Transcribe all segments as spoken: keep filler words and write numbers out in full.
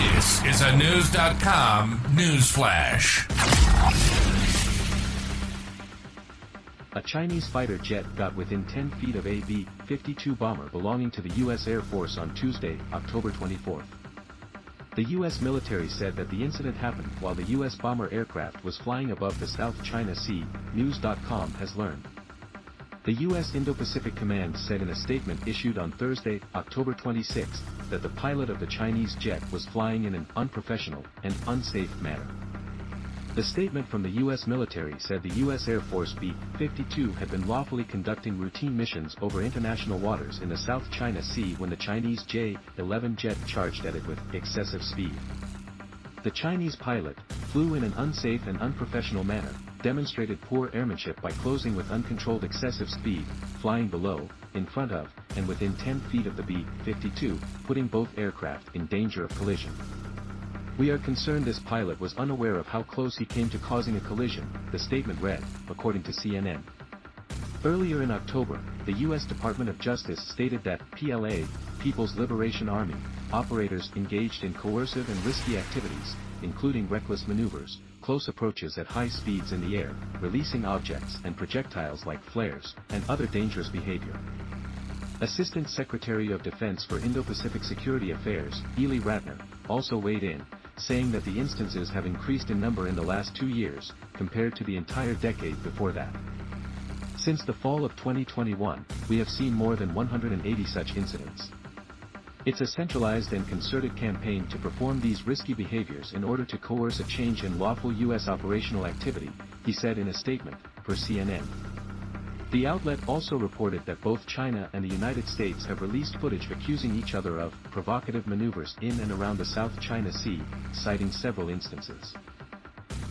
This is a News dot com news flash. A Chinese fighter jet got within ten feet of a B fifty-two bomber belonging to the U S Air Force on Tuesday, October twenty-fourth. The U S military said that the incident happened while the U S bomber aircraft was flying above the South China Sea, News dot com has learned. The U S Indo-Pacific Command said in a statement issued on Thursday, October twenty-sixth, that the pilot of the Chinese jet was flying in an unprofessional and unsafe manner. The statement from the U S military said the U S Air Force B fifty-two had been lawfully conducting routine missions over international waters in the South China Sea when the Chinese J eleven jet charged at it with excessive speed. The Chinese pilot flew in an unsafe and unprofessional manner, demonstrated poor airmanship by closing with uncontrolled excessive speed, flying below, in front of, and within ten feet of the B fifty-two, putting both aircraft in danger of collision. "We are concerned this pilot was unaware of how close he came to causing a collision," the statement read, according to C N N. Earlier in October, the U S Department of Justice stated that P L A, People's Liberation Army, operators engaged in coercive and risky activities, including reckless maneuvers, close approaches at high speeds in the air, releasing objects and projectiles like flares, and other dangerous behavior. Assistant Secretary of Defense for Indo-Pacific Security Affairs, Ely Ratner, also weighed in, saying that the instances have increased in number in the last two years, compared to the entire decade before that. "Since the fall of twenty twenty-one, we have seen more than one hundred eighty such incidents. It's a centralized and concerted campaign to perform these risky behaviors in order to coerce a change in lawful U S operational activity," he said in a statement, per C N N. The outlet also reported that both China and the United States have released footage accusing each other of provocative maneuvers in and around the South China Sea, citing several instances.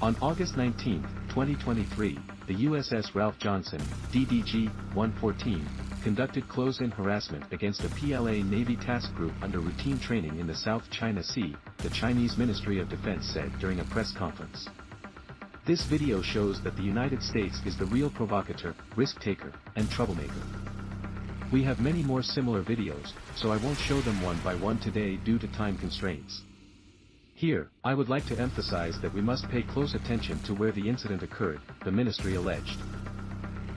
On August nineteenth, twenty twenty-three, the U S S Ralph Johnson, D D G one fourteen, conducted close-in harassment against a P L A Navy task group under routine training in the South China Sea, the Chinese Ministry of Defense said during a press conference. "This video shows that the United States is the real provocateur, risk-taker, and troublemaker. We have many more similar videos, so I won't show them one by one today due to time constraints. Here, I would like to emphasize that we must pay close attention to where the incident occurred," the ministry alleged.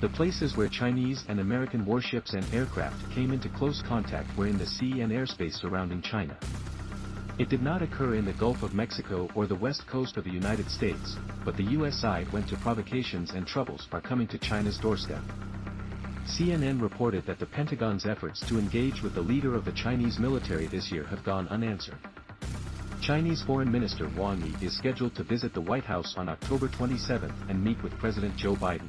"The places where Chinese and American warships and aircraft came into close contact were in the sea and airspace surrounding China. It did not occur in the Gulf of Mexico or the west coast of the United States, but the U S side went to provocations and troubles by coming to China's doorstep." C N N reported that the Pentagon's efforts to engage with the leader of the Chinese military this year have gone unanswered. Chinese Foreign Minister Wang Yi is scheduled to visit the White House on October twenty-seventh and meet with President Joe Biden.